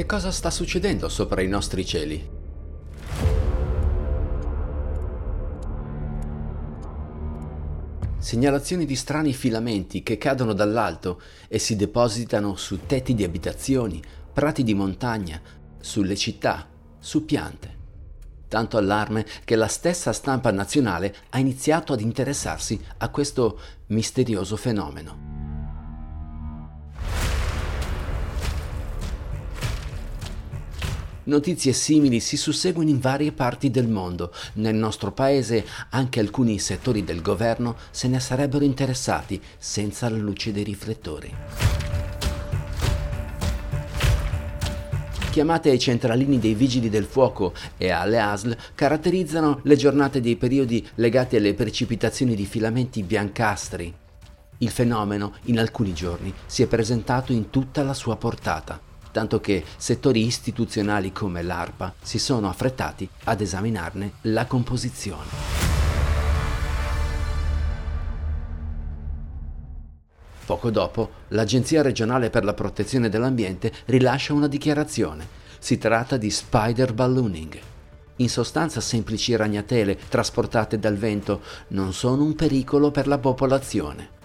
Che cosa sta succedendo sopra i nostri cieli? Segnalazioni di strani filamenti che cadono dall'alto e si depositano su tetti di abitazioni, prati di montagna, sulle città, su piante. Tanto allarme che la stessa stampa nazionale ha iniziato ad interessarsi a questo misterioso fenomeno. Notizie simili si susseguono in varie parti del mondo. Nel nostro paese anche alcuni settori del governo se ne sarebbero interessati senza la luce dei riflettori. Chiamate ai centralini dei vigili del fuoco e alle ASL caratterizzano le giornate dei periodi legati alle precipitazioni di filamenti biancastri. Il fenomeno in alcuni giorni si è presentato in tutta la sua portata, tanto che settori istituzionali come l'ARPA si sono affrettati ad esaminarne la composizione. Poco dopo, l'Agenzia regionale per la protezione dell'ambiente rilascia una dichiarazione. Si tratta di spider ballooning. In sostanza semplici ragnatele trasportate dal vento non sono un pericolo per la popolazione.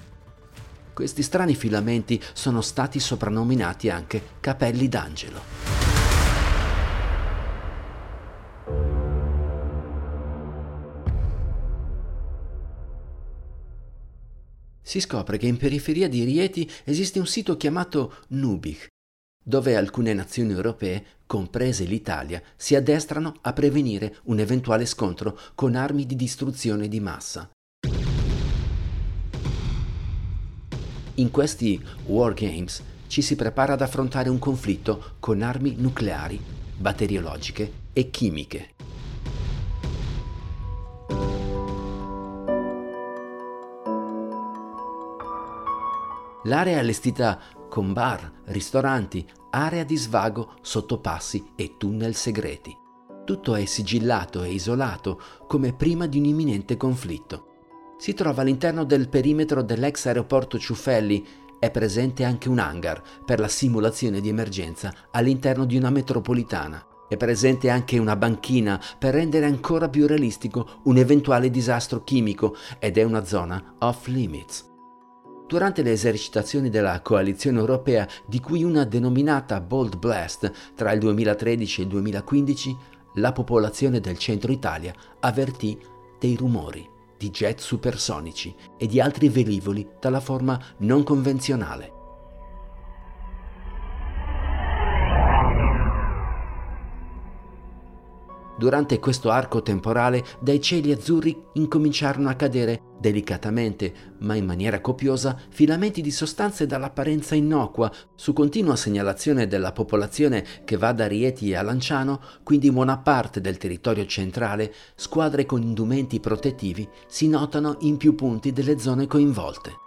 Questi strani filamenti sono stati soprannominati anche capelli d'angelo. Si scopre che in periferia di Rieti esiste un sito chiamato Nubich, dove alcune nazioni europee, comprese l'Italia, si addestrano a prevenire un eventuale scontro con armi di distruzione di massa. In questi War Games ci si prepara ad affrontare un conflitto con armi nucleari, batteriologiche e chimiche. L'area è allestita con bar, ristoranti, area di svago, sottopassi e tunnel segreti. Tutto è sigillato e isolato come prima di un imminente conflitto. Si trova all'interno del perimetro dell'ex aeroporto Ciuffelli. È presente anche un hangar per la simulazione di emergenza all'interno di una metropolitana. È presente anche una banchina per rendere ancora più realistico un eventuale disastro chimico ed è una zona off limits. Durante le esercitazioni della coalizione europea, di cui una denominata Bold Blast, tra il 2013 e il 2015, la popolazione del centro Italia avvertì dei rumori di jet supersonici e di altri velivoli dalla forma non convenzionale. Durante questo arco temporale, dai cieli azzurri incominciarono a cadere, delicatamente, ma in maniera copiosa, filamenti di sostanze dall'apparenza innocua, su continua segnalazione della popolazione che va da Rieti a Lanciano, quindi buona parte del territorio centrale, squadre con indumenti protettivi si notano in più punti delle zone coinvolte.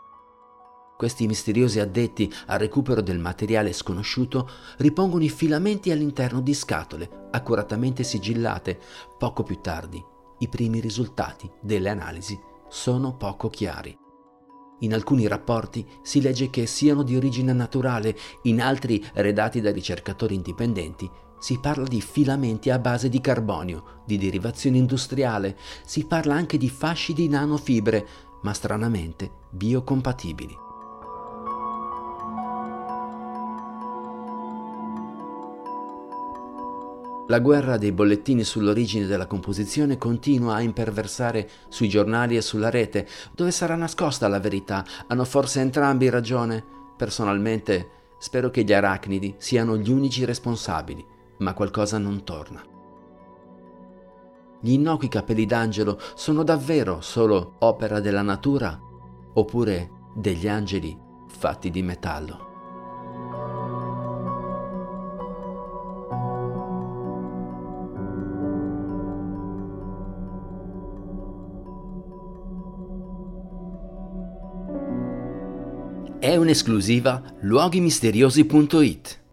Questi misteriosi addetti al recupero del materiale sconosciuto ripongono i filamenti all'interno di scatole, accuratamente sigillate. Poco più tardi, i primi risultati delle analisi sono poco chiari. In alcuni rapporti si legge che siano di origine naturale, in altri redatti da ricercatori indipendenti si parla di filamenti a base di carbonio, di derivazione industriale, si parla anche di fasci di nanofibre, ma stranamente biocompatibili. La guerra dei bollettini sull'origine della composizione continua a imperversare sui giornali e sulla rete. Dove sarà nascosta la verità? Hanno forse entrambi ragione? Personalmente, spero che gli arachnidi siano gli unici responsabili, ma qualcosa non torna. Gli innocui capelli d'angelo sono davvero solo opera della natura? Oppure degli angeli fatti di metallo? È un'esclusiva luoghimisteriosi.it.